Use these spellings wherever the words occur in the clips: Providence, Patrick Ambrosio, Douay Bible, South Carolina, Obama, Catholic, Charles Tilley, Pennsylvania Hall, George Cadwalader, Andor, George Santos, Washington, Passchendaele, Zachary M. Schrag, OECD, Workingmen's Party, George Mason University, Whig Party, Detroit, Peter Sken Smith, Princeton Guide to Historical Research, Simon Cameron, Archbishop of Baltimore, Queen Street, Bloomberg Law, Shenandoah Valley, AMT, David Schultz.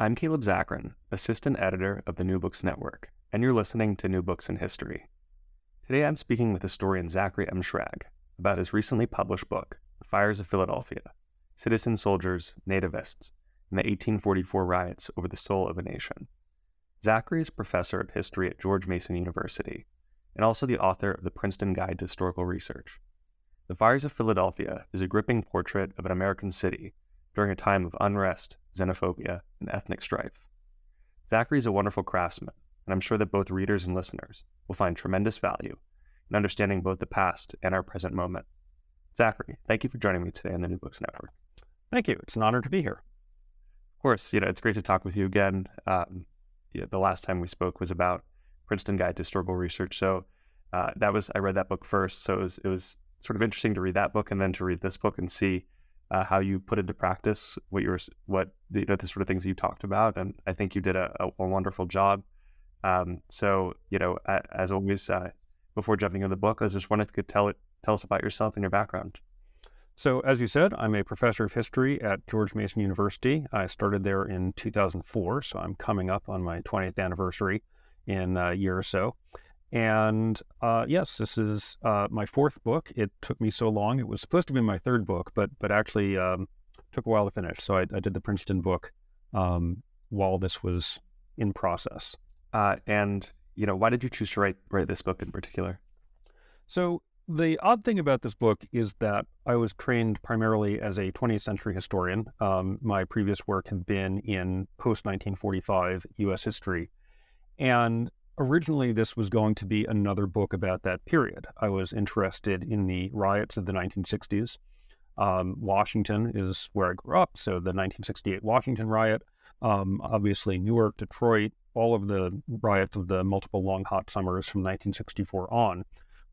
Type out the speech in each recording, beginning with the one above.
I'm Caleb Zakarin, assistant editor of the New Books Network, and you're listening to New Books in History. Today I'm speaking with historian Zachary M. Schrag about his recently published book, The Fires of Philadelphia: Citizen Soldiers, Nativists, and the 1844 Riots Over the Soul of a Nation. Zachary is professor of history at George Mason University, and also the author of the Princeton Guide to Historical Research. The Fires of Philadelphia is a gripping portrait of an American city during a time of unrest, xenophobia, and ethnic strife. Zachary is a wonderful craftsman, and I'm sure that both readers and listeners will find tremendous value in understanding both the past and our present moment. Zachary, thank you for joining me today on the New Books Network. Thank you. It's an honor to be here. Of course, it's great to talk with you again. The last time we spoke was about Princeton Guide to Historical Research, so I read that book first, so it was sort of interesting to read that book and then to read this book and see how you put into practice the sort of things you talked about, and I think you did a wonderful job. As always, before jumping into the book, I was just wondering if you could tell us about yourself and your background. So, as you said, I'm a professor of history at George Mason University. I started there in 2004, so I'm coming up on my 20th anniversary in a year or so. And yes, this is my fourth book. It took me so long. It was supposed to be my third book, but actually took a while to finish. So I did the Princeton book while this was in process. Why did you choose to write this book in particular? So the odd thing about this book is that I was trained primarily as a 20th century historian. My previous work had been in post-1945 U.S. history. And originally, this was going to be another book about that period. I was interested in the riots of the 1960s. Washington is where I grew up, so the 1968 Washington riot, obviously Newark, Detroit, all of the riots of the multiple long hot summers from 1964 on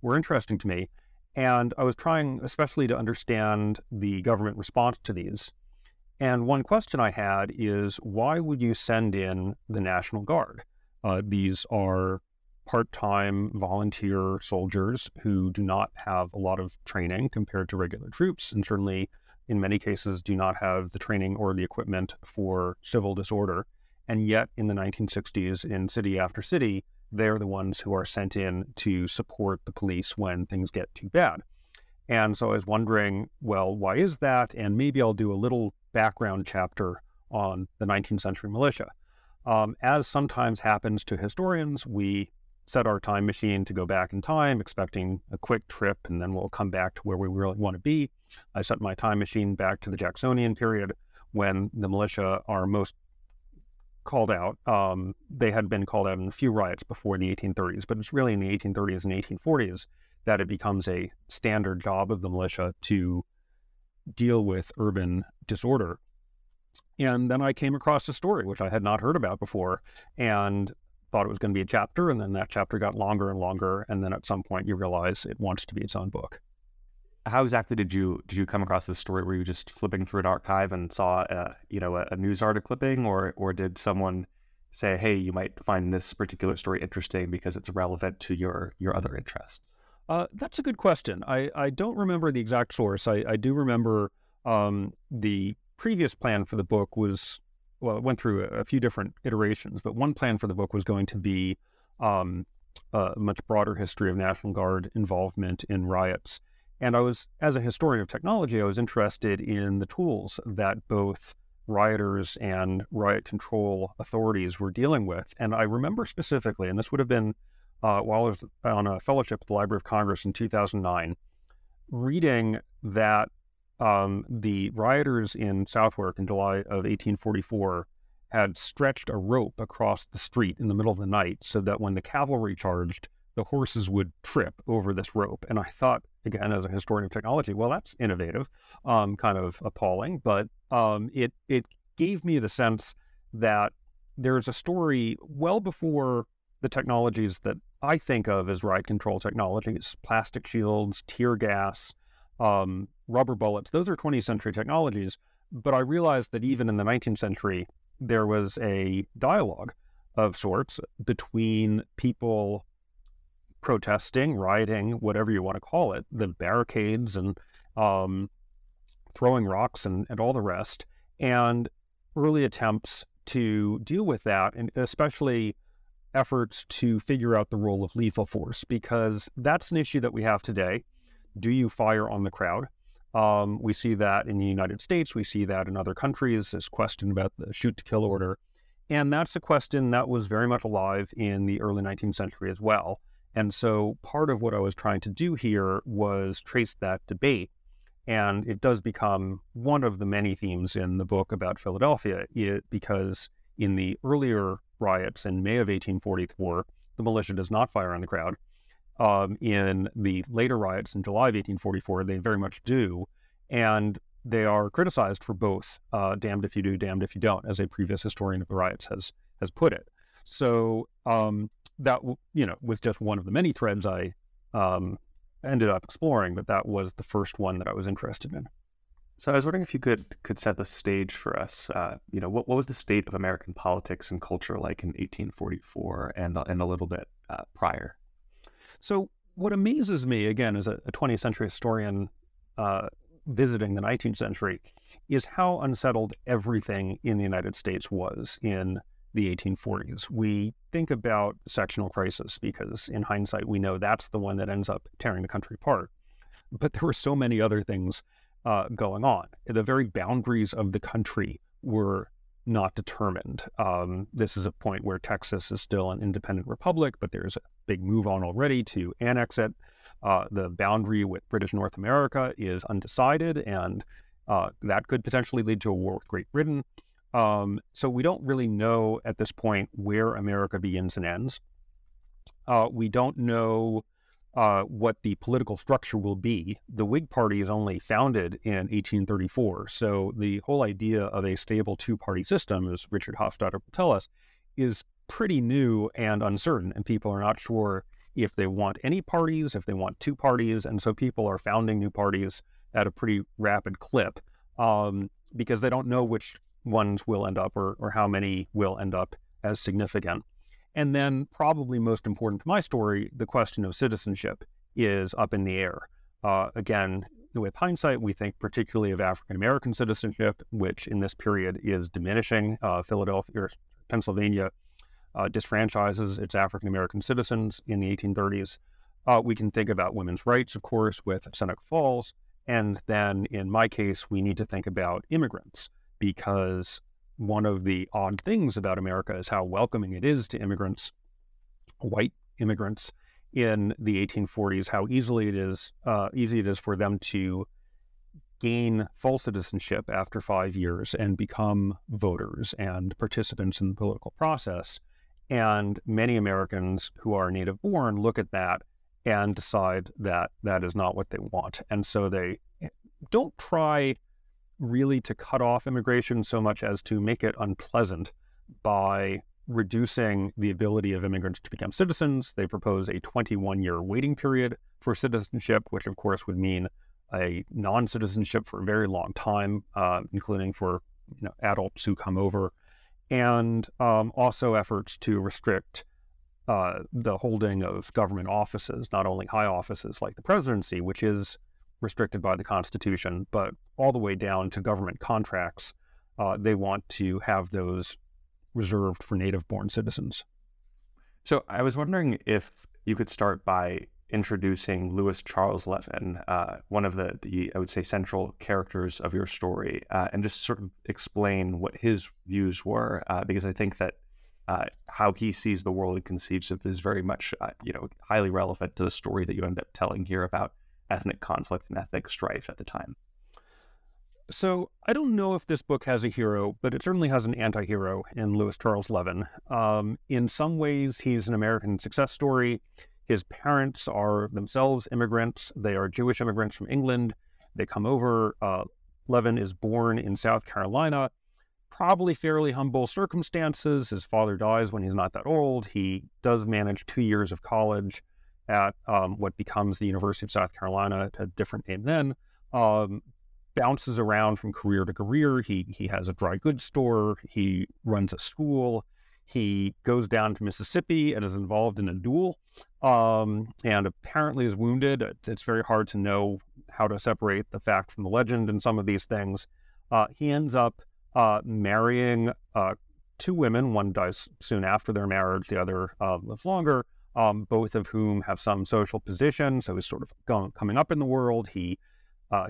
were interesting to me. And I was trying especially to understand the government response to these. And one question I had is, why would you send in the National Guard? These are part-time volunteer soldiers who do not have a lot of training compared to regular troops, and certainly in many cases do not have the training or the equipment for civil disorder. And yet in the 1960s, in city after city, they're the ones who are sent in to support the police when things get too bad. And so I was wondering, well, why is that? And maybe I'll do a little background chapter on the 19th century militia. As sometimes happens to historians, we set our time machine to go back in time, expecting a quick trip, and then we'll come back to where we really want to be. I set my time machine back to the Jacksonian period when the militia are most called out. They had been called out in a few riots before the 1830s, but it's really in the 1830s and 1840s that it becomes a standard job of the militia to deal with urban disorder. And then I came across a story, which I had not heard about before, and thought it was going to be a chapter, and then that chapter got longer and longer, and then at some point you realize it wants to be its own book. How exactly did you come across this story? Were you just flipping through an archive and saw a news article clipping, or did someone say, hey, you might find this particular story interesting because it's relevant to your other interests? That's a good question. I don't remember the exact source. I do remember the previous plan for the book was, it went through a few different iterations, but one plan for the book was going to be a much broader history of National Guard involvement in riots. And I was, as a historian of technology, I was interested in the tools that both rioters and riot control authorities were dealing with. And I remember specifically, and this would have been while I was on a fellowship at the Library of Congress in 2009, reading that the rioters in Southwark in July of 1844 had stretched a rope across the street in the middle of the night so that when the cavalry charged, the horses would trip over this rope. And I thought, again, as a historian of technology, well, that's innovative, kind of appalling, but it gave me the sense that there's a story well before the technologies that I think of as riot control technologies, plastic shields, tear gas, rubber bullets. Those are 20th century technologies. But I realized that even in the 19th century, there was a dialogue of sorts between people protesting, rioting, whatever you want to call it, the barricades and throwing rocks and all the rest, and early attempts to deal with that, and especially efforts to figure out the role of lethal force, because that's an issue that we have today. Do you fire on the crowd? We see that in the United States. We see that in other countries, this question about the shoot-to-kill order. And that's a question that was very much alive in the early 19th century as well. And so part of what I was trying to do here was trace that debate. And it does become one of the many themes in the book about Philadelphia, because in the earlier riots in May of 1844, the militia does not fire on the crowd. In the later riots in July of 1844, they very much do, and they are criticized for both, damned if you do, damned if you don't, as a previous historian of the riots has put it. So that, was just one of the many threads I ended up exploring, but that was the first one that I was interested in. So I was wondering if you could set the stage for us. What was the state of American politics and culture like in 1844 and a little bit prior? So what amazes me, again, as a 20th century historian visiting the 19th century, is how unsettled everything in the United States was in the 1840s. We think about sectional crisis because, in hindsight, we know that's the one that ends up tearing the country apart. But there were so many other things going on. The very boundaries of the country were not determined. This is a point where Texas is still an independent republic, but there's a big move on already to annex it. The boundary with British North America is undecided, and that could potentially lead to a war with Great Britain. So we don't really know at this point where America begins and ends. We don't know what the political structure will be. The Whig Party is only founded in 1834, so the whole idea of a stable two-party system, as Richard Hofstadter will tell us, is pretty new and uncertain, and people are not sure if they want any parties, if they want two parties, and so people are founding new parties at a pretty rapid clip because they don't know which ones will end up or how many will end up as significant. And then, probably most important to my story, the question of citizenship is up in the air. Again, with hindsight, we think particularly of African-American citizenship, which in this period is diminishing. Pennsylvania disfranchises its African-American citizens in the 1830s. We can think about women's rights, of course, with Seneca Falls. And then, in my case, we need to think about immigrants, because one of the odd things about America is how welcoming it is to immigrants, white immigrants, in the 1840s, how easy it is for them to gain full citizenship after 5 years and become voters and participants in the political process. And many Americans who are native born look at that and decide that that is not what they want. And so they don't try really to cut off immigration so much as to make it unpleasant by reducing the ability of immigrants to become citizens. They propose a 21-year waiting period for citizenship, which of course would mean a non-citizenship for a very long time, including for adults who come over, and also efforts to restrict the holding of government offices, not only high offices like the presidency, which is restricted by the Constitution, but all the way down to government contracts. They want to have those reserved for native-born citizens. So I was wondering if you could start by introducing Lewis Charles Levin, one of the I would say, central characters of your story, and just sort of explain what his views were, because I think that how he sees the world and conceives of is very much, highly relevant to the story that you end up telling here about ethnic conflict and ethnic strife at the time. So I don't know if this book has a hero, but it certainly has an anti-hero in Lewis Charles Levin. In some ways, he's an American success story. His parents are themselves immigrants. They are Jewish immigrants from England. They come over Levin is born in South Carolina, probably fairly humble circumstances. His father dies when he's not that old. He does manage 2 years of college at what becomes the University of South Carolina, a different name then, bounces around from career to career. He has a dry goods store. He runs a school. He goes down to Mississippi and is involved in a duel, and apparently is wounded. It's very hard to know how to separate the fact from the legend in some of these things. He ends up marrying two women. One dies soon after their marriage. The other lives longer, both of whom have some social position. So he's sort of coming up in the world. He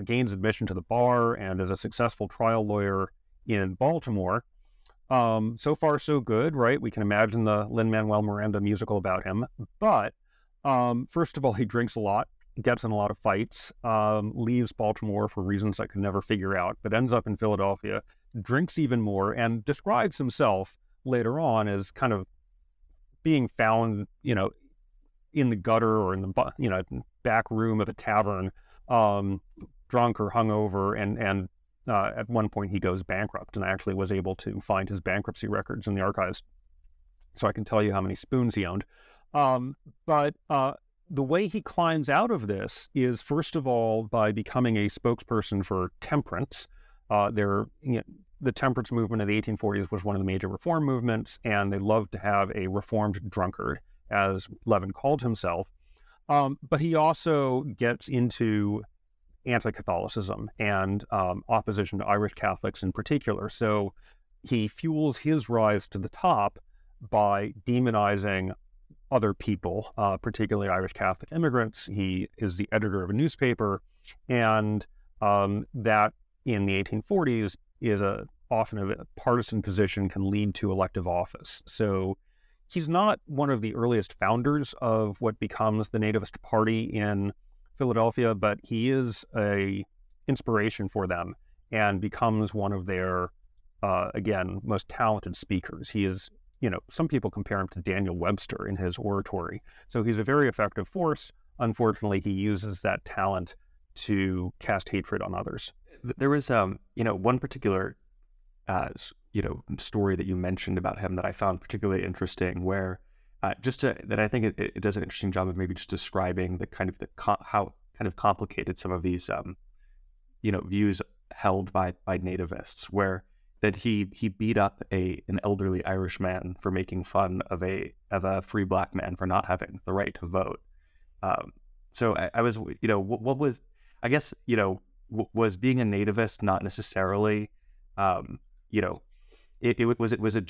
gains admission to the bar and is a successful trial lawyer in Baltimore. So far, so good, right? We can imagine the Lin-Manuel Miranda musical about him. But first of all, he drinks a lot, gets in a lot of fights, leaves Baltimore for reasons I could never figure out, but ends up in Philadelphia, drinks even more, and describes himself later on as kind of being found, in the gutter or in the, back room of a tavern, drunk or hungover, and at one point he goes bankrupt, and I actually was able to find his bankruptcy records in the archives, so I can tell you how many spoons he owned. But the way he climbs out of this is, first of all, by becoming a spokesperson for temperance. The temperance movement of the 1840s was one of the major reform movements, and they loved to have a reformed drunkard, as Levin called himself. But he also gets into anti-Catholicism and opposition to Irish Catholics in particular. So he fuels his rise to the top by demonizing other people, particularly Irish Catholic immigrants. He is the editor of a newspaper, and that in the 1840s is often a partisan position can lead to elective office. So he's not one of the earliest founders of what becomes the Nativist Party in Philadelphia, but he is an inspiration for them and becomes one of their, again, most talented speakers. He is, some people compare him to Daniel Webster in his oratory. So he's a very effective force. Unfortunately, he uses that talent to cast hatred on others. There was, one particular story that you mentioned about him that I found particularly interesting, where that I think it does an interesting job of maybe just describing the kind of how kind of complicated some of these views held by nativists, where that he beat up an elderly Irish man for making fun of a free black man for not having the right to vote. So I was what was, I guess, was being a nativist not necessarily was it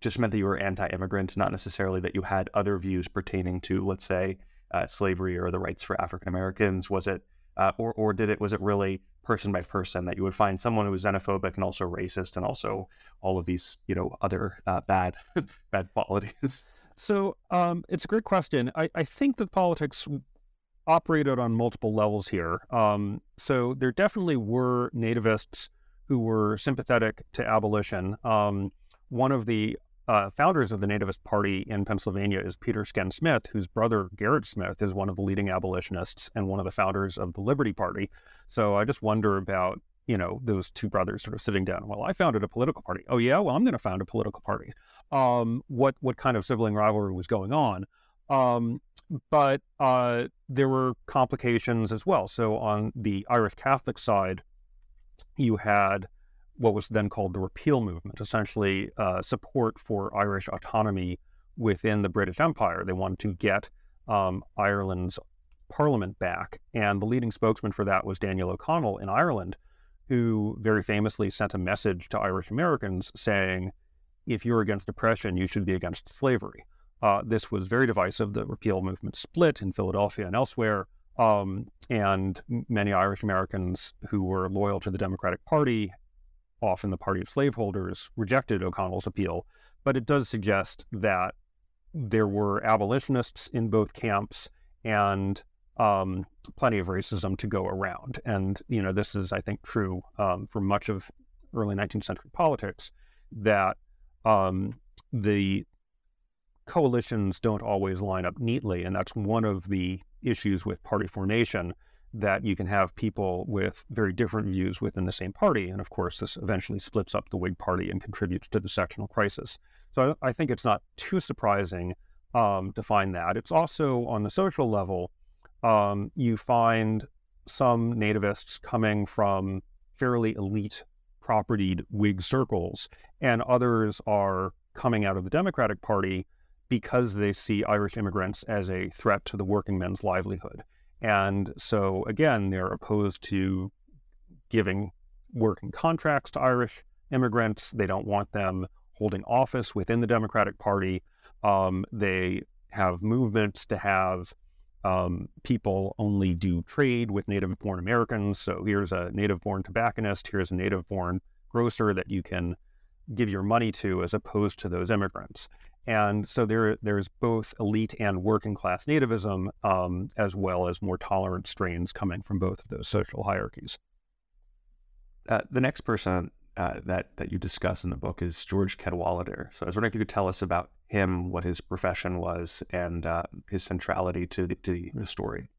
just meant that you were anti-immigrant, not necessarily that you had other views pertaining to, let's say, slavery or the rights for African Americans? Was it, was it really person by person that you would find someone who was xenophobic and also racist and also all of these, other bad qualities? So it's a great question. I think that politics operated on multiple levels here. So there definitely were nativists who were sympathetic to abolition. One of the founders of the Nativist Party in Pennsylvania is Peter Sken Smith, whose brother Garrett Smith is one of the leading abolitionists and one of the founders of the Liberty Party. So I just wonder about, those two brothers sort of sitting down. Well, I founded a political party. Oh yeah, well, I'm going to found a political party. What kind of sibling rivalry was going on? But there were complications as well. So on the Irish Catholic side, you had what was then called the repeal movement, essentially support for Irish autonomy within the British Empire. They wanted to get Ireland's parliament back. And the leading spokesman for that was Daniel O'Connell in Ireland, who very famously sent a message to Irish Americans saying, if you're against oppression, you should be against slavery. This was very divisive. The repeal movement split in Philadelphia and elsewhere. And many Irish Americans who were loyal to the Democratic Party, often the party of slaveholders, rejected O'Connell's appeal, but it does suggest that there were abolitionists in both camps and plenty of racism to go around. And, this is, I think, true for much of early 19th century politics, that the coalitions don't always line up neatly, and that's one of the issues with party formation, that you can have people with very different views within the same party. And of course, this eventually splits up the Whig Party and contributes to the sectional crisis. So I think it's not too surprising to find that. It's also on the social level, you find some nativists coming from fairly elite propertied Whig circles, and others are coming out of the Democratic Party because they see Irish immigrants as a threat to the working men's livelihood. And so, again, they're opposed to giving working contracts to Irish immigrants. They don't want them holding office within the Democratic Party. They have movements to have people only do trade with native-born Americans. So here's a native-born tobacconist, here's a native-born grocer that you can give your money to, as opposed to those immigrants. And so there's both elite and working class nativism, as well as more tolerant strains coming from both of those social hierarchies. The next person that you discuss in the book is George Cadwalader. So I was wondering if you could tell us about him, what his profession was, and his centrality to the story.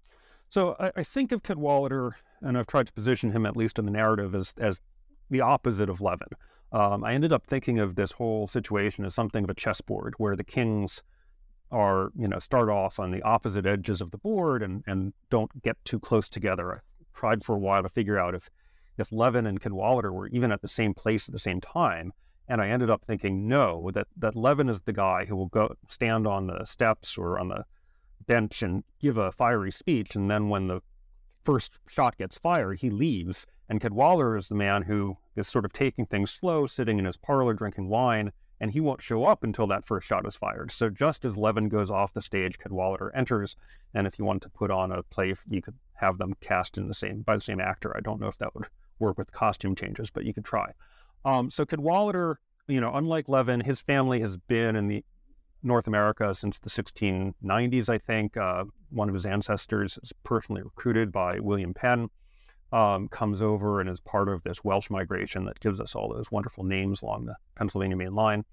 So I think of Cadwalader, and I've tried to position him, at least in the narrative, as the opposite of Levin. I ended up thinking of this whole situation as something of a chessboard, where the kings are, start off on the opposite edges of the board and don't get too close together. I tried for a while to figure out if Levin and Cadwalader were even at the same place at the same time, and I ended up thinking, no, that Levin is the guy who will go stand on the steps or on the bench and give a fiery speech, and then when the first shot gets fired, he leaves. And Cadwalader is the man who is sort of taking things slow, sitting in his parlor drinking wine, and he won't show up until that first shot is fired. So just as Levin goes off the stage, Cadwalader enters, and if you wanted to put on a play, you could have them cast by the same actor. I don't know if that would work with costume changes, but you could try. So Cadwalader, unlike Levin, his family has been in North America since the 1690s, I think. One of his ancestors is personally recruited by William Penn. Comes over and is part of this Welsh migration that gives us all those wonderful names along the Pennsylvania main line.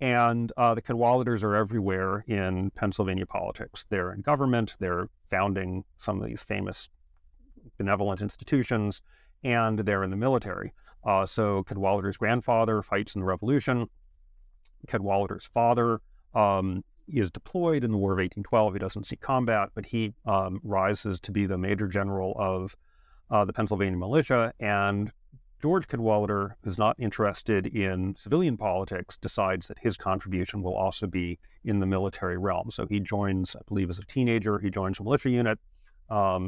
And the Cadwaladers are everywhere in Pennsylvania politics. They're in government, they're founding some of these famous benevolent institutions, and they're in the military. So Cadwalader's grandfather fights in the Revolution. Cadwalader's father is deployed in the War of 1812. He doesn't see combat, but he rises to be the major general of the Pennsylvania militia, and George Cadwalader, who's not interested in civilian politics, decides that his contribution will also be in the military realm. So he joins, I believe as a teenager, he joins a militia unit,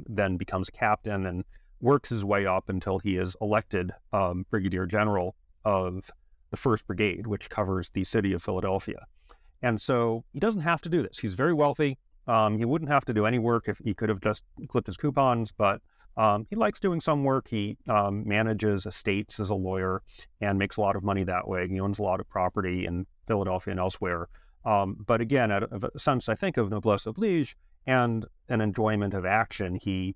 then becomes a captain and works his way up until he is elected brigadier general of the 1st Brigade, which covers the city of Philadelphia. And so he doesn't have to do this. He's very wealthy. He wouldn't have to do any work if he could have just clipped his coupons, but he likes doing some work. He manages estates as a lawyer and makes a lot of money that way. He owns a lot of property in Philadelphia and elsewhere. But again, out of a sense, I think, of noblesse oblige and an enjoyment of action, he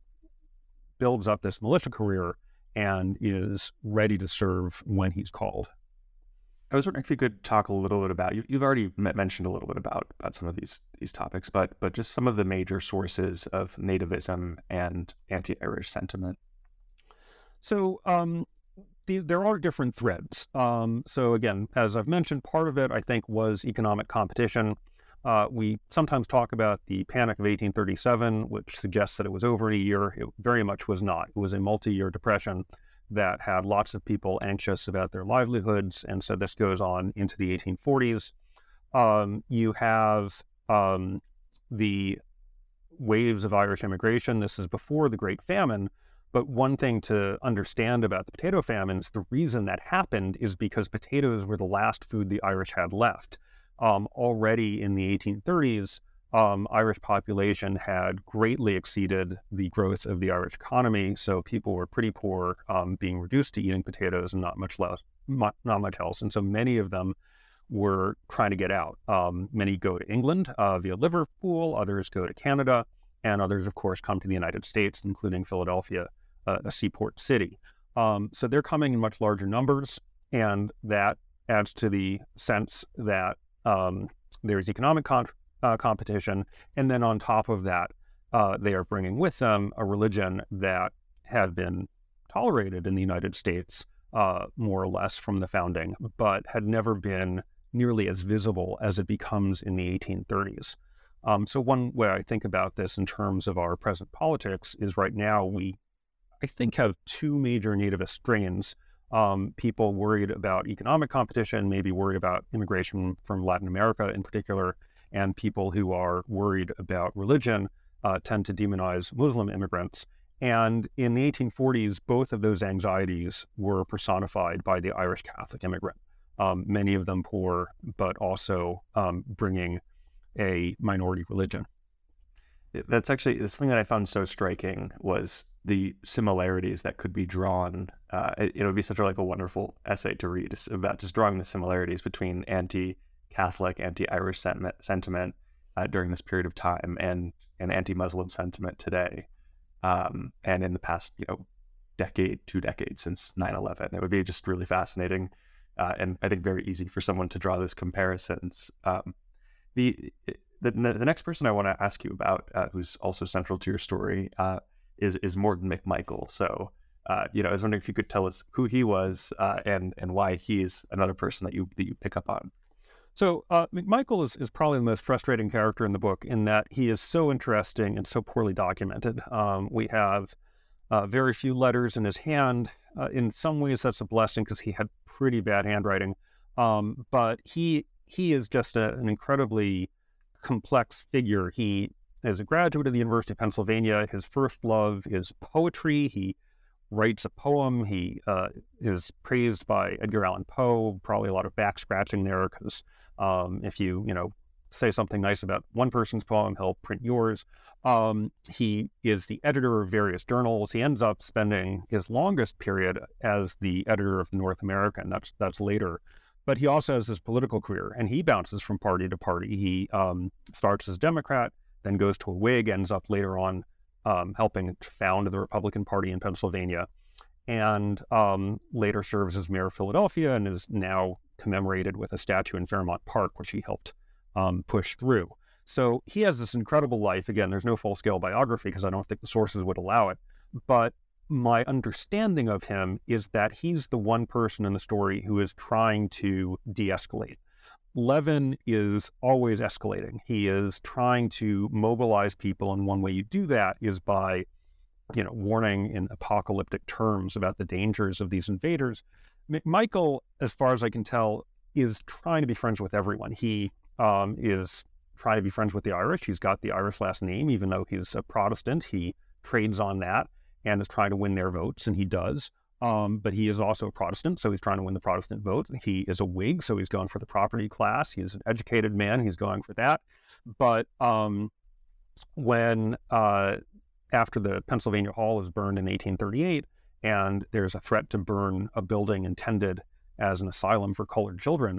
builds up this militia career and is ready to serve when he's called. I was wondering if you could talk a little bit about, you've already mentioned a little bit about some of these topics, but just some of the major sources of nativism and anti-Irish sentiment. So there are different threads. So again, as I've mentioned, part of it, I think, was economic competition. We sometimes talk about the Panic of 1837, which suggests that it was over in a year. It very much was not. It was a multi-year depression that had lots of people anxious about their livelihoods, and so this goes on into the 1840s. You have the waves of Irish immigration. This is before the Great Famine, but one thing to understand about the potato famines, the reason that happened is because potatoes were the last food the Irish had left. Already in the 1830s, Irish population had greatly exceeded the growth of the Irish economy, so people were pretty poor, being reduced to eating potatoes and not much else. And so many of them were trying to get out. Many go to England via Liverpool, others go to Canada, and others, of course, come to the United States, including Philadelphia, a seaport city. So they're coming in much larger numbers, and that adds to the sense that there's economic competition, and then on top of that, they are bringing with them a religion that had been tolerated in the United States, more or less from the founding, but had never been nearly as visible as it becomes in the 1830s. So one way I think about this in terms of our present politics is right now we, I think, have two major nativist strains. People worried about economic competition, maybe worried about immigration from Latin America in particular, and people who are worried about religion tend to demonize Muslim immigrants. And in the 1840s, both of those anxieties were personified by the Irish Catholic immigrant, many of them poor, but also bringing a minority religion. That's actually something that I found so striking was the similarities that could be drawn. It would be such a, like, a wonderful essay to read about just drawing the similarities between anti-Catholic, anti-Irish sentiment during this period of time and anti-Muslim sentiment today. And in the past, decade, two decades since 9/11, it would be just really fascinating, and I think very easy for someone to draw those comparisons. The next person I want to ask you about, who's also central to your story, is Morton McMichael. So, I was wondering if you could tell us who he was, and why he is another person that you pick up on. So McMichael is probably the most frustrating character in the book in that he is so interesting and so poorly documented. We have very few letters in his hand. In some ways, that's a blessing because he had pretty bad handwriting. But he is just an incredibly complex figure. He is a graduate of the University of Pennsylvania. His first love is poetry. He writes a poem. He is praised by Edgar Allan Poe. Probably a lot of back scratching there because if you say something nice about one person's poem, he'll print yours. He is the editor of various journals. He ends up spending his longest period as the editor of North America, and that's later. But he also has this political career, and he bounces from party to party. He starts as a Democrat, then goes to a Whig, ends up later on helping found the Republican Party in Pennsylvania, and later serves as mayor of Philadelphia and is now commemorated with a statue in Fairmont Park, which he helped push through. So he has this incredible life. Again, there's no full-scale biography because I don't think the sources would allow it. But my understanding of him is that he's the one person in the story who is trying to de-escalate. Levin is always escalating. He is trying to mobilize people, and one way you do that is by, warning in apocalyptic terms about the dangers of these invaders. McMichael, as far as I can tell, is trying to be friends with everyone. He is trying to be friends with the Irish. He's got the Irish last name, even though he's a Protestant. He trades on that and is trying to win their votes, and he does. But he is also a Protestant, so he's trying to win the Protestant vote. He is a Whig, so he's going for the property class. He is an educated man. He's going for that. But when after the Pennsylvania Hall is burned in 1838, and there's a threat to burn a building intended as an asylum for colored children,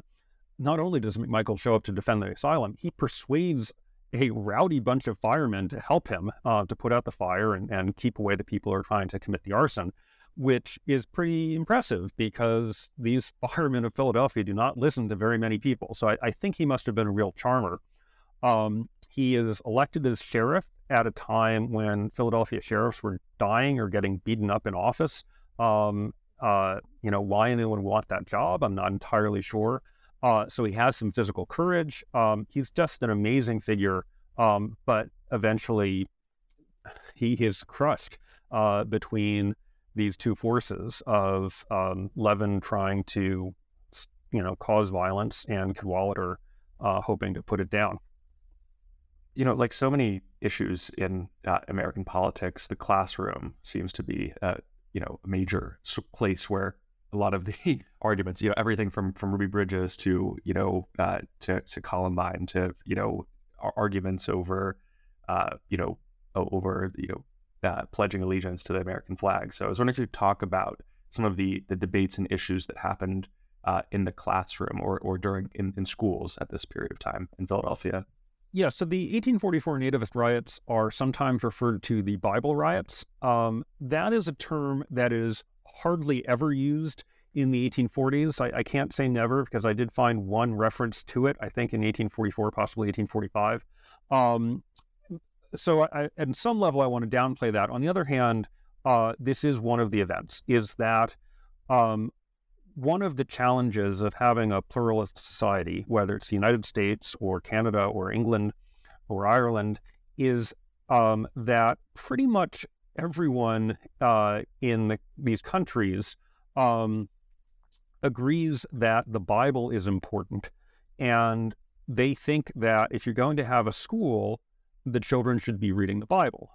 not only does McMichael show up to defend the asylum, he persuades a rowdy bunch of firemen to help him to put out the fire and keep away the people who are trying to commit the arson, which is pretty impressive because these firemen of Philadelphia do not listen to very many people. So I think he must have been a real charmer. He is elected as sheriff at a time when Philadelphia sheriffs were dying or getting beaten up in office. Why anyone would want that job, I'm not entirely sure. So he has some physical courage. He's just an amazing figure, but eventually he is crushed between these two forces of Levin trying to, cause violence and Cadwalader hoping to put it down. Like so many issues in American politics, the classroom seems to be, a major place where a lot of the arguments, everything from Ruby Bridges to Columbine to, arguments over, pledging allegiance to the American flag. So I was wondering if you could talk about some of the debates and issues that happened in the classroom or during in schools at this period of time in Philadelphia. Yeah, so the 1844 Nativist riots are sometimes referred to the Bible riots. That is a term that is hardly ever used in the 1840s. I can't say never because I did find one reference to it, I think in 1844, possibly 1845. So I, at some level, I want to downplay that. On the other hand, this is one of the events, is that one of the challenges of having a pluralist society, whether it's the United States or Canada or England or Ireland, is that pretty much everyone in these countries agrees that the Bible is important. And they think that if you're going to have a school, the children should be reading the Bible.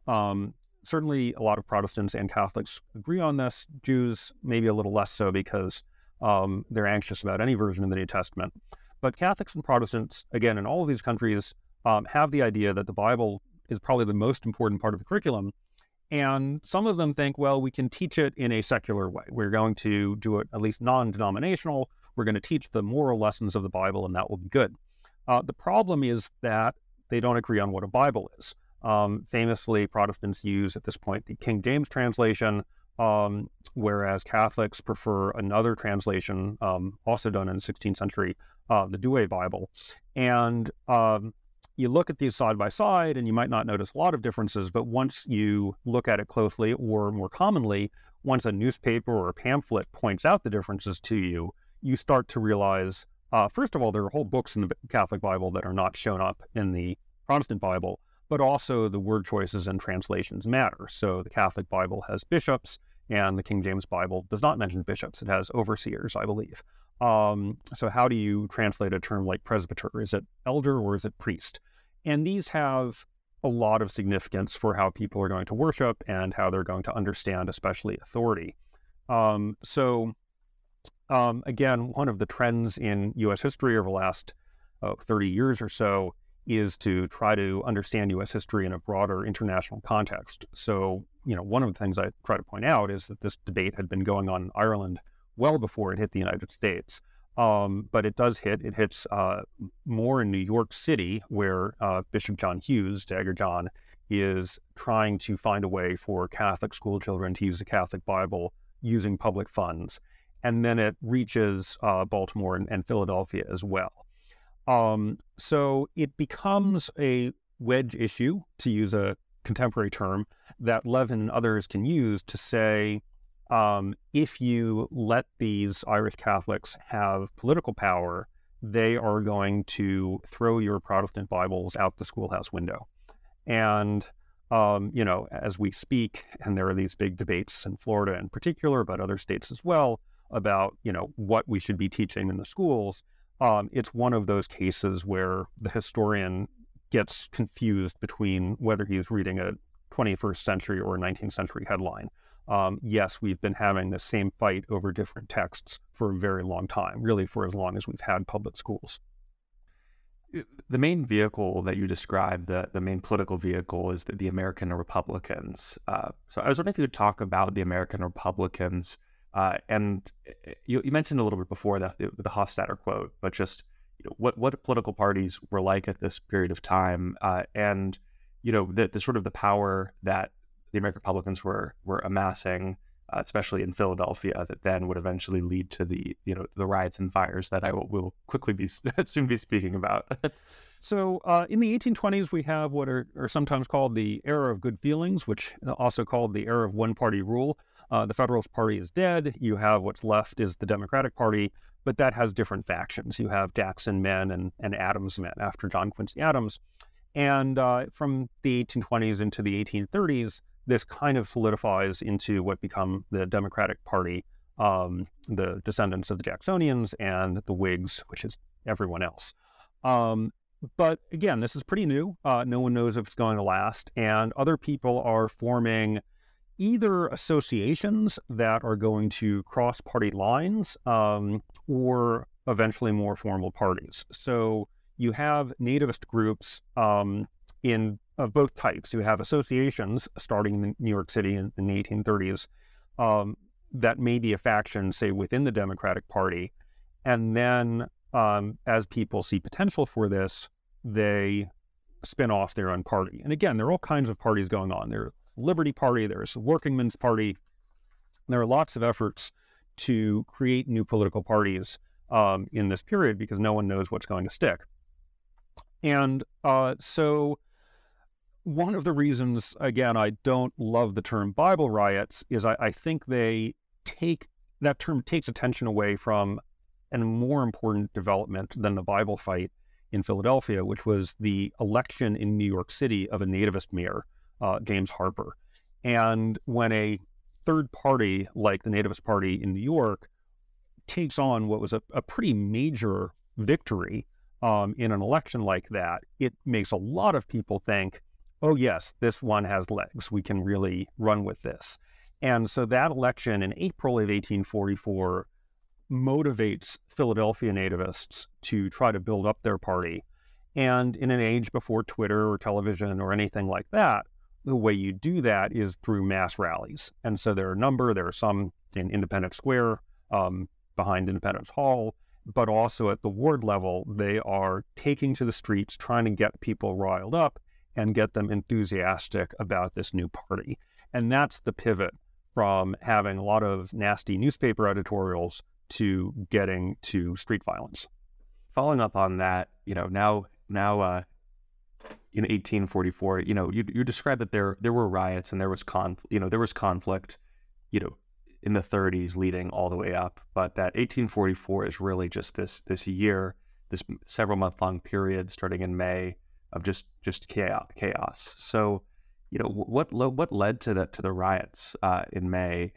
Certainly, a lot of Protestants and Catholics agree on this. Jews, maybe a little less so, because they're anxious about any version of the New Testament. But Catholics and Protestants, again, in all of these countries, have the idea that the Bible is probably the most important part of the curriculum. And some of them think, well, we can teach it in a secular way. We're going to do it at least non-denominational. We're going to teach the moral lessons of the Bible, and that will be good. The problem is that they don't agree on what a Bible is. Famously, Protestants use at this point the King James translation, whereas Catholics prefer another translation, also done in the 16th century, the Douay Bible. And you look at these side by side, and you might not notice a lot of differences, but once you look at it closely, or more commonly, once a newspaper or a pamphlet points out the differences to you, you start to realize, first of all, there are whole books in the Catholic Bible that are not shown up in the Protestant Bible, but also the word choices and translations matter. So the Catholic Bible has bishops, and the King James Bible does not mention bishops. It has overseers, I believe. So how do you translate a term like presbyter? Is it elder or is it priest? And these have a lot of significance for how people are going to worship and how they're going to understand, especially authority. Again, one of the trends in U.S. history over the last 30 years or so is to try to understand U.S. history in a broader international context. So, you know, one of the things I try to point out is that this debate had been going on in Ireland well before it hit the United States. But it does hit, it hits more in New York City, where Bishop John Hughes, Dagger John, is trying to find a way for Catholic school children to use the Catholic Bible using public funds. And then it reaches Baltimore and Philadelphia as well. So it becomes a wedge issue, to use a contemporary term, that Levin and others can use to say, if you let these Irish Catholics have political power, they are going to throw your Protestant Bibles out the schoolhouse window. And, you know, as we speak, and there are these big debates in Florida in particular, but other states as well, about, you know, what we should be teaching in the schools. It's one of those cases where the historian gets confused between whether he's reading a 21st century or a 19th century headline. Yes, we've been having the same fight over different texts for a very long time, really for as long as we've had public schools. The main vehicle that you described, the main political vehicle, is the American Republicans. So I was wondering if you could talk about the American Republicans. And you mentioned a little bit before the Hofstadter quote, but just, you know, what political parties were like at this period of time, and, you know, the sort of the power that the American Republicans were amassing, especially in Philadelphia, that then would eventually lead to the, you know, the riots and fires that I will quickly be soon be speaking about. So in the 1820s, we have what are sometimes called the era of good feelings, which also called the era of one-party rule. The Federalist Party is dead. You have what's left is the Democratic Party, but that has different factions. You have Jackson men and Adams men after John Quincy Adams. And from the 1820s into the 1830s, this kind of solidifies into what become the Democratic Party, the descendants of the Jacksonians and the Whigs, which is everyone else. But again, this is pretty new. No one knows if it's going to last. And other people are forming either associations that are going to cross party lines, or eventually more formal parties. So you have nativist groups in of both types. You have associations starting in New York City in the 1830s that may be a faction, say, within the Democratic Party. And then as people see potential for this, they spin off their own party. And again, there are all kinds of parties going on. There Liberty Party, there's the Workingmen's Party. There are lots of efforts to create new political parties in this period because no one knows what's going to stick. And so One of the reasons, again, I don't love the term Bible riots is I think they take, that term takes attention away from a more important development than the Bible fight in Philadelphia, which was the election in New York City of a Nativist mayor, James Harper. And when a third party like the Nativist Party in New York takes on what was a pretty major victory in an election like that, it makes a lot of people think, oh yes, this one has legs, we can really run with this. And so that election in April of 1844 motivates Philadelphia nativists to try to build up their party. And in an age before Twitter or television or anything like that, the way you do that is through mass rallies. And so there are some in Independence Square, behind Independence Hall, but also at the ward level, they are taking to the streets, trying to get people riled up and get them enthusiastic about this new party. And that's the pivot from having a lot of nasty newspaper editorials to getting to street violence. Following up on that, now in 1844, you described that there were riots and there was conflict, in the 30s leading all the way up, but that 1844 is really just this year, this several month long period starting in May of just chaos. So, what led to the riots in May,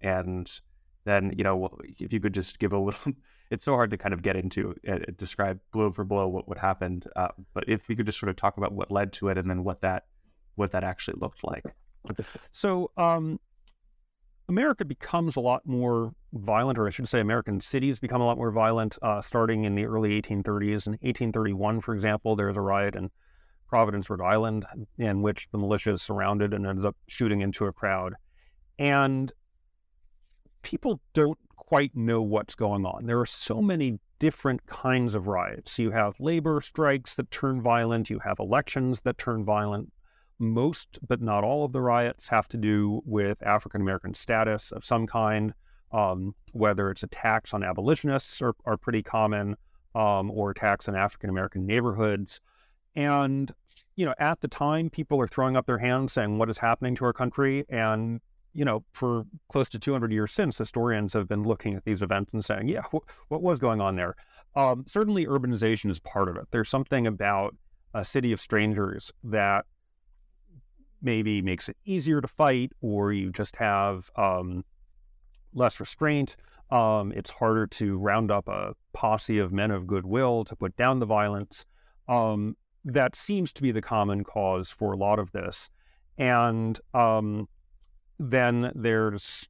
and then if you could just give a little. It's so hard to kind of get into it, describe blow for blow what happened, but if we could just sort of talk about what led to it and then what that actually looked like. So America becomes a lot more violent, or I should say American cities become a lot more violent starting in the early 1830s. In 1831, for example, there's a riot in Providence, Rhode Island, in which the militia is surrounded and ends up shooting into a crowd. And people don't quite know what's going on. There are so many different kinds of riots. You have labor strikes that turn violent. You have elections that turn violent. Most, but not all of the riots have to do with African American status of some kind, whether it's attacks on abolitionists are pretty common, or attacks on African American neighborhoods. And, at the time, people are throwing up their hands saying, what is happening to our country? And for close to 200 years since, historians have been looking at these events and saying, yeah, what was going on there? Certainly urbanization is part of it. There's something about a city of strangers that maybe makes it easier to fight, or you just have less restraint. It's harder to round up a posse of men of goodwill to put down the violence. That seems to be the common cause for a lot of this. And then there's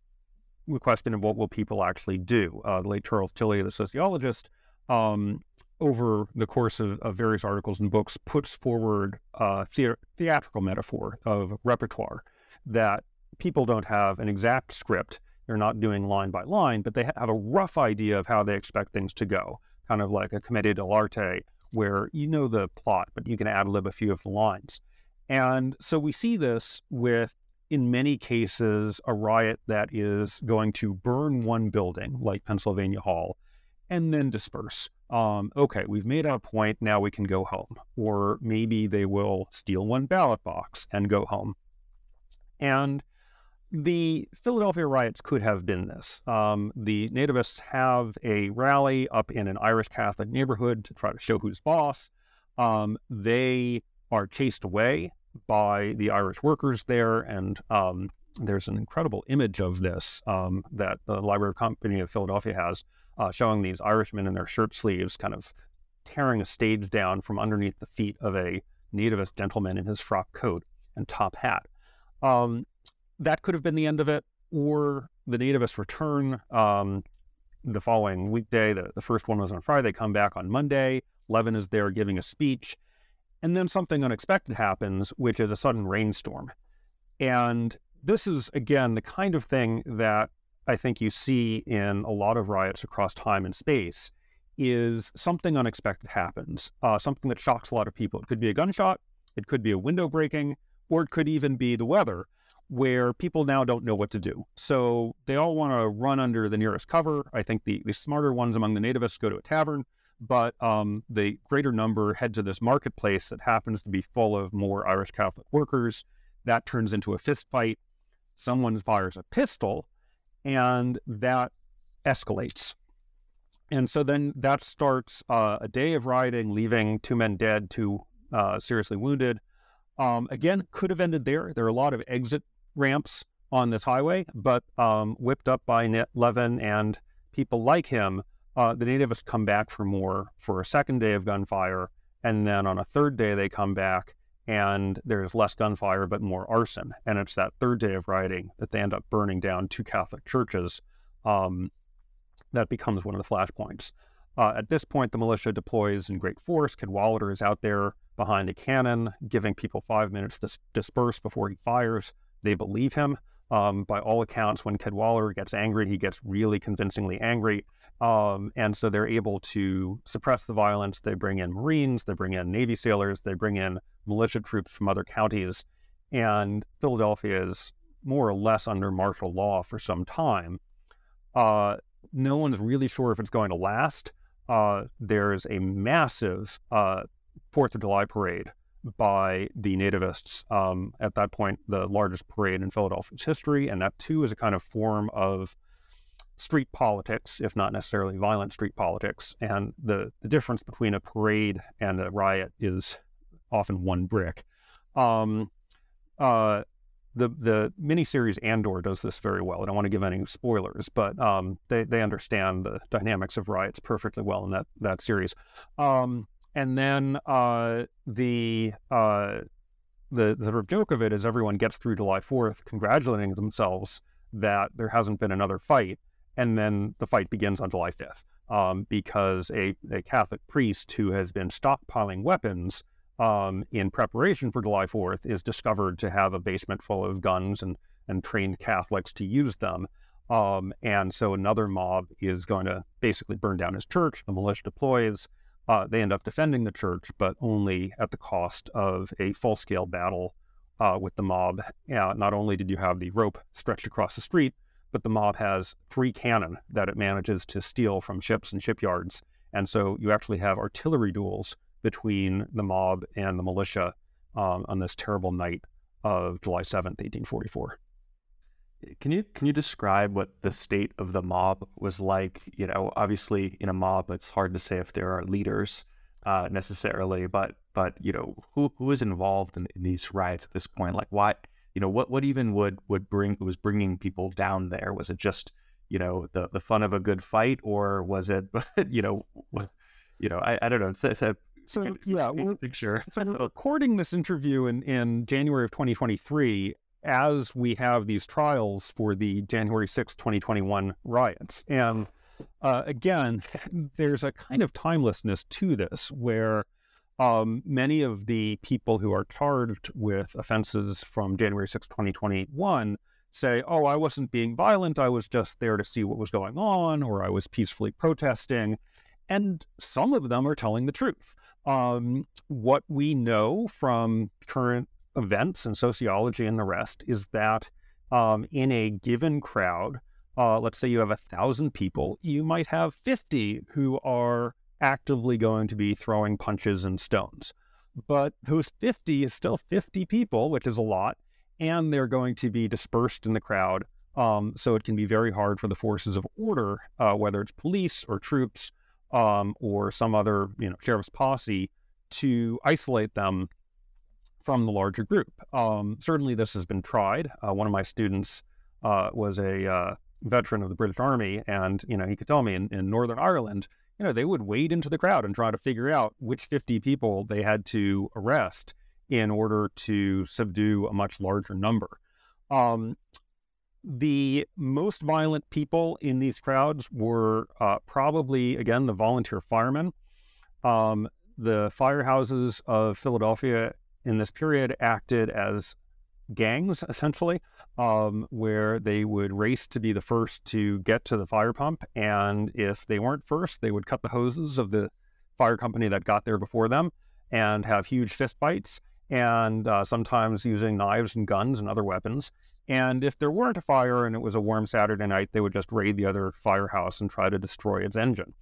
the question of what will people actually do. The late Charles Tilley, the sociologist, over the course of various articles and books, puts forward a theatrical metaphor of repertoire, that people don't have an exact script. They're not doing line by line, but they have a rough idea of how they expect things to go, kind of like a commedia dell'arte, where you know the plot, but you can ad-lib a few of the lines. And so we see this with, in many cases, a riot that is going to burn one building, like Pennsylvania Hall, and then disperse. Okay, we've made our point, now we can go home. Or maybe they will steal one ballot box and go home. And the Philadelphia riots could have been this. The nativists have a rally up in an Irish Catholic neighborhood to try to show who's boss. They are chased away by the Irish workers there, and there's an incredible image of this that the Library of Company of Philadelphia has, showing these Irishmen in their shirt sleeves kind of tearing a stage down from underneath the feet of a nativist gentleman in his frock coat and top hat. That could have been the end of it, or the nativists return the following weekday. The first one was on Friday, they come back on Monday, Levin is there giving a speech, and then something unexpected happens, which is a sudden rainstorm. And this is, again, the kind of thing that I think you see in a lot of riots across time and space, is something unexpected happens, something that shocks a lot of people. It could be a gunshot, it could be a window breaking, or it could even be the weather, where people now don't know what to do. So they all want to run under the nearest cover. I think the smarter ones among the nativists go to a tavern. but the greater number head to this marketplace that happens to be full of more Irish Catholic workers. That turns into a fist fight. Someone fires a pistol, and that escalates. And so then that starts a day of rioting, leaving 2 men dead, 2 seriously wounded. Again, could have ended there. There are a lot of exit ramps on this highway, but whipped up by Levin and people like him, the nativists come back for more for a second day of gunfire. And then on a third day, they come back and there's less gunfire, but more arson. And it's that third day of rioting that they end up burning down 2 Catholic churches. That becomes one of the flashpoints. At this point, the militia deploys in great force. Cadwalader is out there behind a cannon, giving people 5 minutes to disperse before he fires. They believe him. By all accounts, when Cadwalader gets angry, he gets really convincingly angry. And so they're able to suppress the violence. They bring in Marines, they bring in Navy sailors, they bring in militia troops from other counties. And Philadelphia is more or less under martial law for some time. No one's really sure if it's going to last. There's a massive 4th of July parade by the nativists. At that point, the largest parade in Philadelphia's history. And that, too, is a kind of form of street politics, if not necessarily violent street politics. And the difference between a parade and a riot is often one brick. The miniseries Andor does this very well. I don't want to give any spoilers, but they understand the dynamics of riots perfectly well in that series. And then the sort of joke of it is everyone gets through July 4th congratulating themselves that there hasn't been another fight, and then the fight begins on July 5th because a Catholic priest who has been stockpiling weapons in preparation for July 4th is discovered to have a basement full of guns and trained Catholics to use them. And so another mob is going to basically burn down his church. The militia deploys. They end up defending the church, but only at the cost of a full-scale battle with the mob. Not only did you have the rope stretched across the street, but the mob has 3 cannon that it manages to steal from ships and shipyards. And so you actually have artillery duels between the mob and the militia on this terrible night of July 7th, 1844. Can you describe what the state of the mob was like? You know, obviously in a mob, it's hard to say if there are leaders necessarily, but you know, who is involved in these riots at this point? Like, why, you know, what even was bringing people down there? Was it just, you know, the fun of a good fight, or was it, you know, I don't know. So yeah, picture. I'm recording this interview in January of 2023 as we have these trials for the January 6, 2021 riots. And again, there's a kind of timelessness to this where many of the people who are charged with offenses from January 6, 2021 say, oh, I wasn't being violent. I was just there to see what was going on, or I was peacefully protesting. And some of them are telling the truth. What we know from current events and sociology and the rest is that in a given crowd, let's say you have 1,000 people, you might have 50 who are actively going to be throwing punches and stones. But those 50 is still 50 people, which is a lot, and they're going to be dispersed in the crowd. So it can be very hard for the forces of order, whether it's police or troops, or some other, you know, sheriff's posse, to isolate them from the larger group. Certainly this has been tried. One of my students was a veteran of the British Army, and, you know, he could tell me in Northern Ireland, you know, they would wade into the crowd and try to figure out which 50 people they had to arrest in order to subdue a much larger number. The most violent people in these crowds were probably, again, the volunteer firemen. The firehouses of Philadelphia in this period acted as gangs, essentially, where they would race to be the first to get to the fire pump. And if they weren't first, they would cut the hoses of the fire company that got there before them and have huge fist fights, and sometimes using knives and guns and other weapons. And if there weren't a fire and it was a warm Saturday night, they would just raid the other firehouse and try to destroy its engine.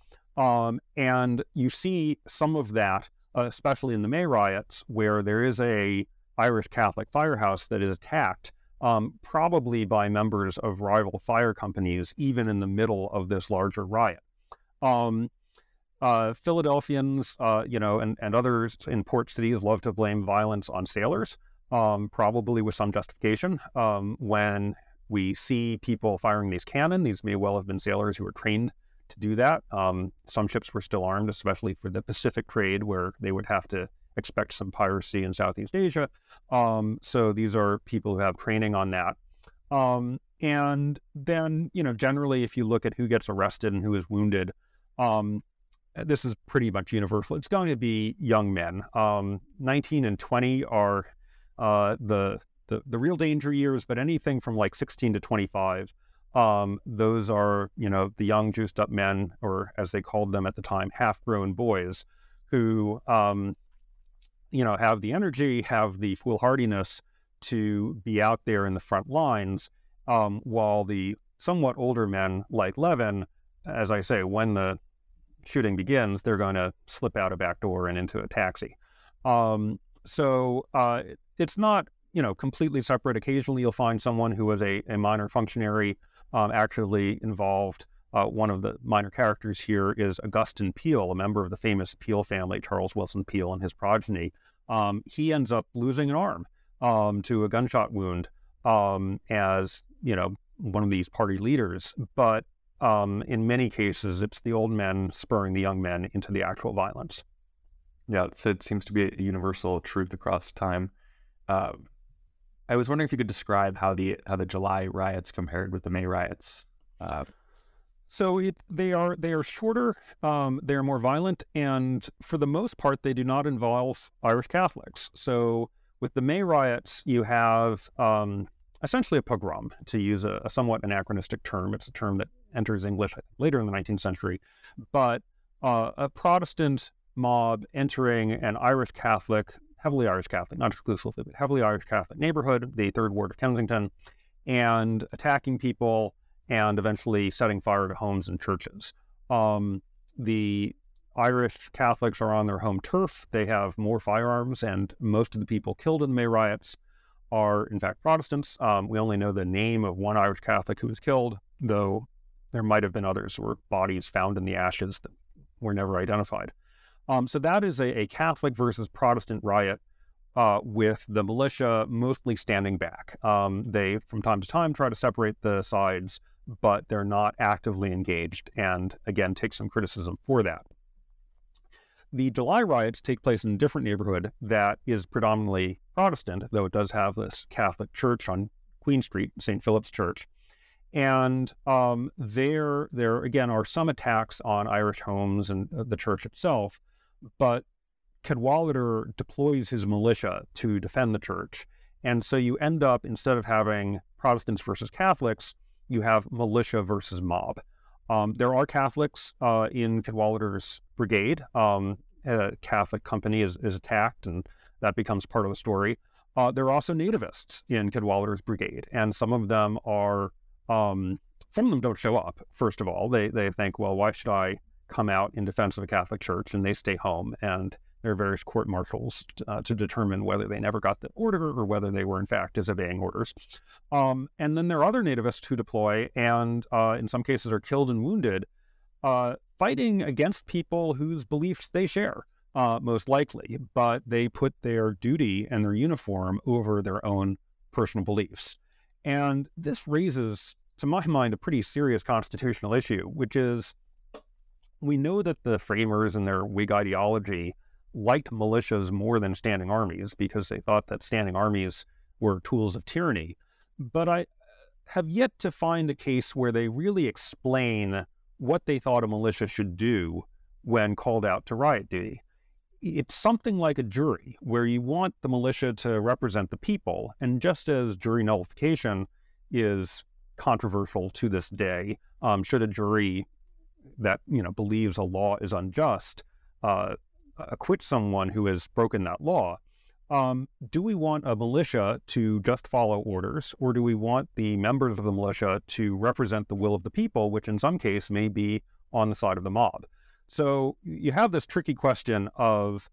And you see some of that, especially in the May riots, where there is a Irish Catholic firehouse that is attacked, probably by members of rival fire companies, even in the middle of this larger riot. Philadelphians, and others in port cities love to blame violence on sailors, probably with some justification. When we see people firing these cannon, these may well have been sailors who were trained to do that. Some ships were still armed, especially for the Pacific trade, where they would have to expect some piracy in Southeast Asia. So these are people who have training on that. And then, generally, if you look at who gets arrested and who is wounded, this is pretty much universal. It's going to be young men. 19 and 20 are the real danger years, but anything from like 16 to 25, those are, the young juiced up men, or as they called them at the time, half-grown boys who, have the energy, have the foolhardiness to be out there in the front lines, while the somewhat older men like Levin, as I say, when the shooting begins, they're going to slip out a back door and into a taxi. So it's not, completely separate. Occasionally you'll find someone who was a minor functionary actively involved. One of the minor characters here is Augustin Peale, a member of the famous Peale family, Charles Wilson Peale and his progeny. He ends up losing an arm to a gunshot wound as, one of these party leaders. But in many cases, it's the old men spurring the young men into the actual violence. Yeah, so it seems to be a universal truth across time. I was wondering if you could describe how the July riots compared with the May riots. So they are shorter, they are more violent, and for the most part, they do not involve Irish Catholics. So with the May riots, you have essentially a pogrom, to use a somewhat anachronistic term. It's a term that enters English later in the 19th century, but a Protestant mob entering an Irish Catholic, heavily Irish Catholic, not exclusively, but heavily Irish Catholic neighborhood, the Third Ward of Kensington, and attacking people and eventually setting fire to homes and churches. The Irish Catholics are on their home turf. They have more firearms, and most of the people killed in the May riots are, in fact, Protestants. We only know the name of one Irish Catholic who was killed, though there might have been others or bodies found in the ashes that were never identified. So that is a Catholic versus Protestant riot, with the militia mostly standing back. They, from time to time, try to separate the sides, but they're not actively engaged, and again, take some criticism for that. The July riots take place in a different neighborhood that is predominantly Protestant, though it does have this Catholic church on Queen Street, St. Philip's Church. And there again are some attacks on Irish homes and the church itself, but Cadwalader deploys his militia to defend the church. And so you end up, instead of having Protestants versus Catholics, you have militia versus mob. There are Catholics in Cadwalader's brigade. A Catholic company is attacked, and that becomes part of the story. There are also nativists in Cadwalader's brigade, and some of them are... some of them don't show up, first of all. They think, well, why should I come out in defense of a Catholic church? And they stay home, and there are various court martials to determine whether they never got the order or whether they were, in fact, disobeying orders. And then there are other nativists who deploy and, in some cases, are killed and wounded, fighting against people whose beliefs they share, most likely. But they put their duty and their uniform over their own personal beliefs. And this raises, to my mind, a pretty serious constitutional issue, which is we know that the framers and their Whig ideology liked militias more than standing armies because they thought that standing armies were tools of tyranny. But I have yet to find a case where they really explain what they thought a militia should do when called out to riot duty. It's something like a jury, where you want the militia to represent the people. And just as jury nullification is controversial to this day, should a jury that, believes a law is unjust, acquit someone who has broken that law, do we want a militia to just follow orders, or do we want the members of the militia to represent the will of the people, which in some case may be on the side of the mob? So you have this tricky question of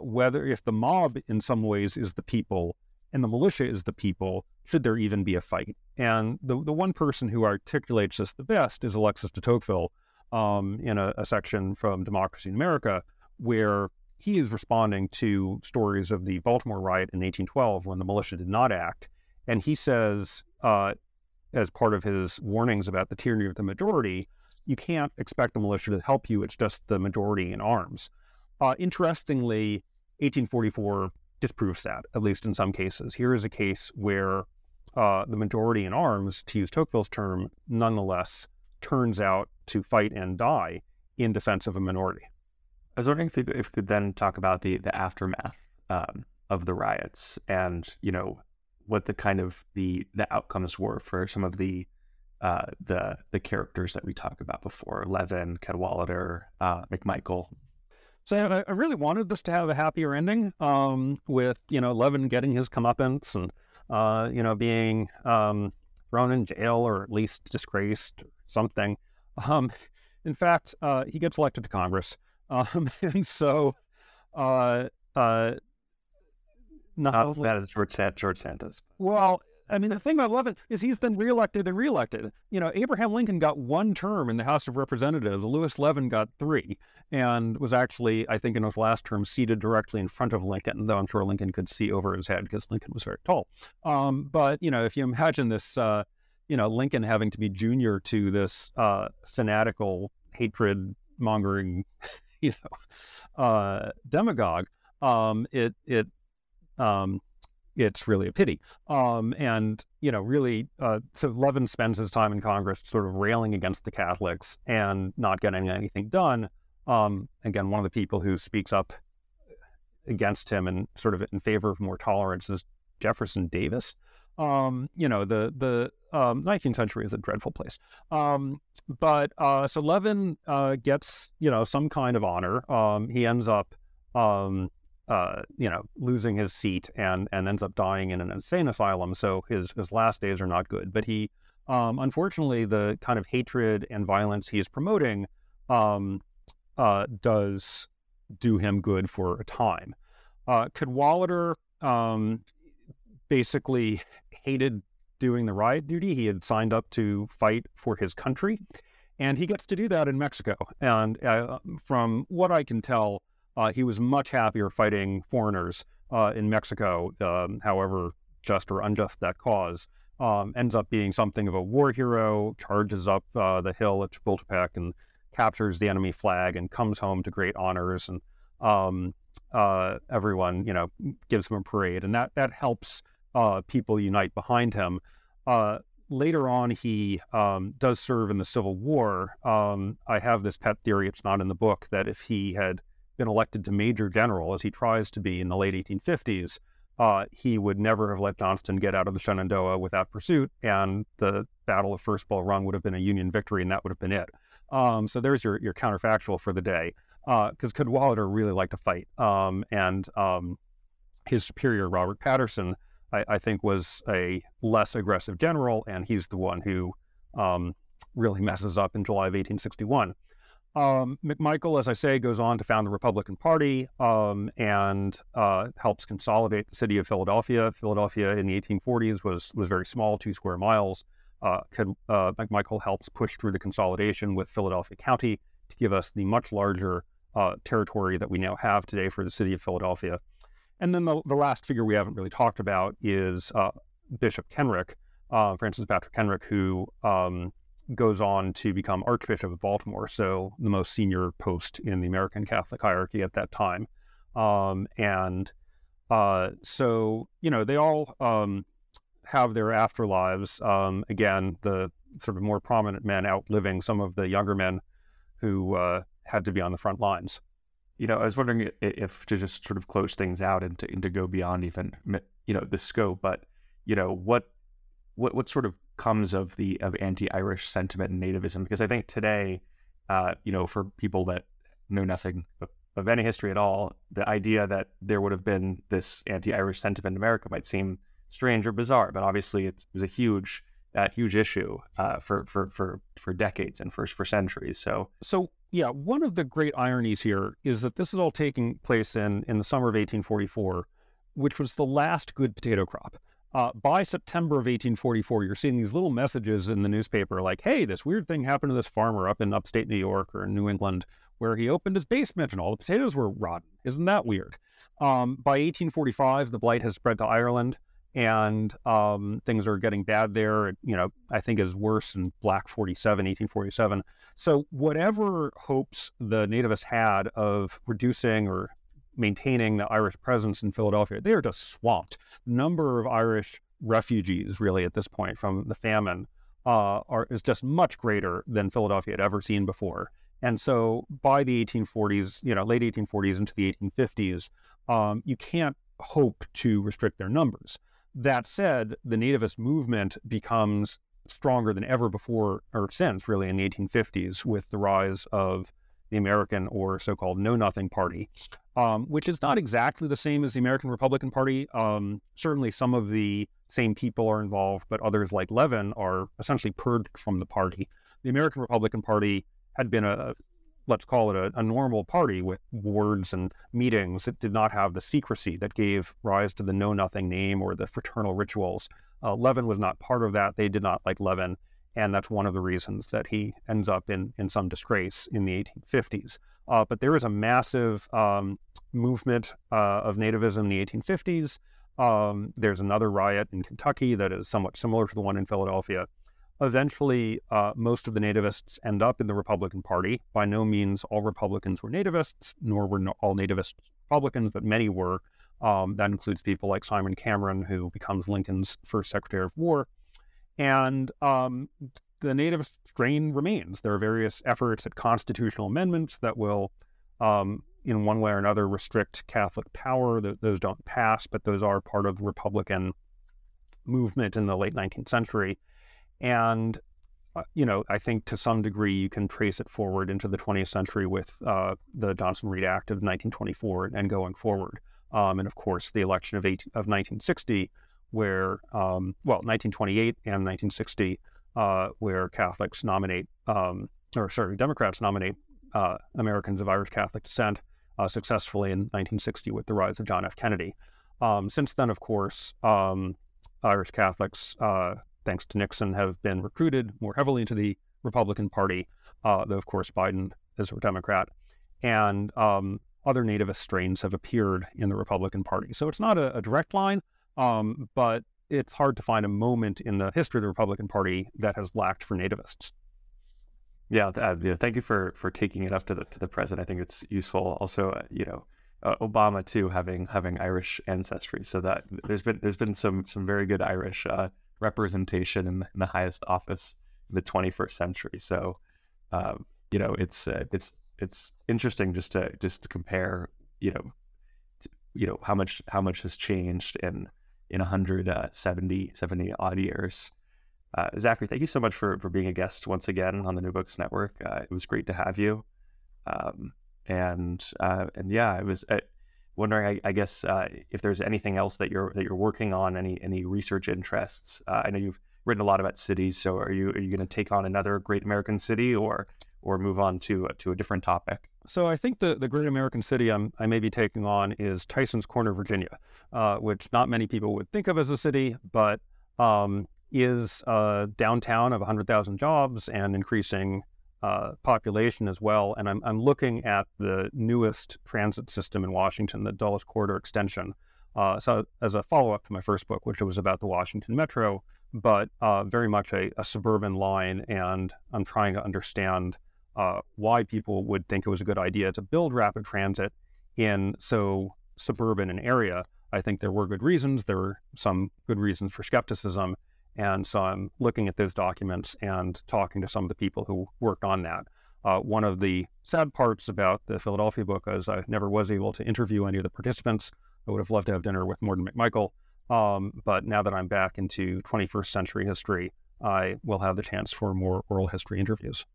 whether if the mob in some ways is the people and the militia is the people, should there even be a fight? And the one person who articulates this the best is Alexis de Tocqueville in a section from Democracy in America, where he is responding to stories of the Baltimore riot in 1812 when the militia did not act. And he says, as part of his warnings about the tyranny of the majority, you can't expect the militia to help you. It's just the majority in arms. Interestingly, 1844 disproves that, at least in some cases. Here is a case where the majority in arms, to use Tocqueville's term, nonetheless turns out to fight and die in defense of a minority. I was wondering if we could then talk about the aftermath of the riots and, you know, what the kind of the outcomes were for some of the characters that we talked about before, Levin, Cadwalader, McMichael. So I really wanted this to have a happier ending with, you know, Levin getting his comeuppance and, you know, being thrown in jail or at least disgraced or something. In fact, he gets elected to Congress. And so not as bad as George Santos. Well, I mean, the thing about Levin is he's been reelected and reelected. You know, Abraham Lincoln got one term in the House of Representatives. Lewis Levin got three and was actually, I think in his last term, seated directly in front of Lincoln, though I'm sure Lincoln could see over his head because Lincoln was very tall. But, you know, if you imagine this, you know, Lincoln having to be junior to this fanatical, hatred-mongering, you know, demagogue, it's really a pity. And, you know, really, so Levin spends his time in Congress sort of railing against the Catholics and not getting anything done. Again, one of the people who speaks up against him and sort of in favor of more tolerance is Jefferson Davis. You know, the 19th century is a dreadful place. So Levin gets, you know, some kind of honor. He ends up you know, losing his seat and ends up dying in an insane asylum. So his last days are not good. But he, unfortunately, the kind of hatred and violence he is promoting does do him good for a time. Cadwalader basically hated doing the riot duty. He had signed up to fight for his country, and he gets to do that in Mexico. And from what I can tell, he was much happier fighting foreigners in Mexico, however just or unjust that cause. Ends up being something of a war hero, charges up the hill at Chapultepec and captures the enemy flag and comes home to great honors. And everyone, you know, gives him a parade. And that helps people unite behind him. Later on, he does serve in the Civil War. I have this pet theory, it's not in the book, that if he had been elected to major general as he tries to be in the late 1850s, he would never have let Johnston get out of the Shenandoah without pursuit, and the Battle of First Bull Run would have been a Union victory, and that would have been it. So there's your counterfactual for the day, because Cadwalader really liked to fight, and his superior Robert Patterson, I think, was a less aggressive general, and he's the one who really messes up in July of 1861. McMichael, as I say, goes on to found the Republican Party and helps consolidate the city of Philadelphia. Philadelphia in the 1840s was very small, 2 square miles. McMichael helps push through the consolidation with Philadelphia County to give us the much larger territory that we now have today for the city of Philadelphia. And then the last figure we haven't really talked about is Bishop Kenrick, Francis Patrick Kenrick, who goes on to become Archbishop of Baltimore, so the most senior post in the American Catholic hierarchy at that time. So, you know, they all have their afterlives. Again, the sort of more prominent men outliving some of the younger men who had to be on the front lines. You know, I was wondering if to just sort of close things out and to go beyond even, you know, the scope, but, you know, what sort of comes of the anti-Irish sentiment and nativism? Because I think today, you know, for people that know nothing of any history at all, the idea that there would have been this anti-Irish sentiment in America might seem strange or bizarre, but obviously it was a huge issue for decades and for centuries. So Yeah, one of the great ironies here is that this is all taking place in the summer of 1844, which was the last good potato crop. By September of 1844, you're seeing these little messages in the newspaper like, hey, this weird thing happened to this farmer up in upstate New York or in New England where he opened his basement and all the potatoes were rotten. Isn't that weird? By 1845, the blight has spread to Ireland and things are getting bad there. It, you know, I think is worse in Black 47, 1847. So whatever hopes the nativists had of reducing or maintaining the Irish presence in Philadelphia, they are just swamped. The number of Irish refugees, really, at this point from the famine is just much greater than Philadelphia had ever seen before. And so by the 1840s, you know, late 1840s into the 1850s, you can't hope to restrict their numbers. That said, the nativist movement becomes stronger than ever before or since, really, in the 1850s with the rise of the American or so-called Know-Nothing Party, which is not exactly the same as the American Republican Party. Certainly some of the same people are involved, but others like Levin are essentially purged from the party. The American Republican Party had been a normal party with wards and meetings. It did not have the secrecy that gave rise to the Know-Nothing name or the fraternal rituals. Levin was not part of that. They did not like Levin. And that's one of the reasons that he ends up in some disgrace in the 1850s. But there is a massive movement of nativism in the 1850s. There's another riot in Kentucky that is somewhat similar to the one in Philadelphia. Eventually, most of the nativists end up in the Republican Party. By no means all Republicans were nativists, nor were all nativists Republicans, but many were. That includes people like Simon Cameron, who becomes Lincoln's first Secretary of War. And the native strain remains. There are various efforts at constitutional amendments that will, in one way or another, restrict Catholic power. Those don't pass, but those are part of the Republican movement in the late 19th century. And, you know, I think to some degree you can trace it forward into the 20th century with the Johnson-Reed Act of 1924 and going forward. And, of course, the election of 1960 where, 1928 and 1960, where Catholics nominate, Democrats nominate Americans of Irish Catholic descent successfully in 1960 with the rise of John F. Kennedy. Since then, of course, Irish Catholics, thanks to Nixon, have been recruited more heavily into the Republican Party, though, of course, Biden is a Democrat. And other nativist strains have appeared in the Republican Party. So it's not a direct line. But it's hard to find a moment in the history of the Republican Party that has lacked for nativists. Yeah, thank you for taking it up to the present. I think it's useful. Also, Obama too having Irish ancestry, so that there's been some very good Irish representation in the highest office in the 21st century. So, it's interesting just to compare, how much has changed in 70 odd years. Zachary, thank you so much for being a guest once again on the New Books Network. It was great to have you. I was wondering, I guess, if there's anything else that you're working on, any research interests. I know you've written a lot about cities, so are you going to take on another great American city or move on to a different topic? So I think the great American city I may be taking on is Tysons Corner, Virginia, which not many people would think of as a city, but is a downtown of 100,000 jobs and increasing population as well. And I'm looking at the newest transit system in Washington, the Dulles Corridor Extension, so as a follow-up to my first book, which was about the Washington Metro, but very much a suburban line. And I'm trying to understand why people would think it was a good idea to build rapid transit in so suburban an area. I think there were good reasons. There were some good reasons for skepticism. And so I'm looking at those documents and talking to some of the people who worked on that. One of the sad parts about the Philadelphia book is I never was able to interview any of the participants. I would have loved to have dinner with Morton McMichael. But now that I'm back into 21st century history, I will have the chance for more oral history interviews.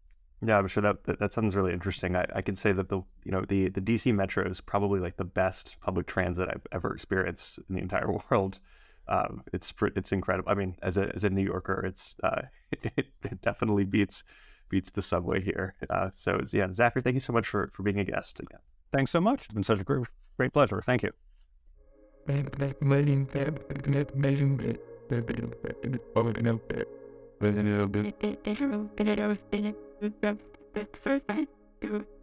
Yeah, I'm sure that sounds really interesting. I could say that the DC Metro is probably like the best public transit I've ever experienced in the entire world. It's incredible. I mean, as a New Yorker, it definitely beats beats the subway here. So yeah, Zachary, thank you so much for being a guest again. Thanks so much. It's been such a great pleasure. Thank you.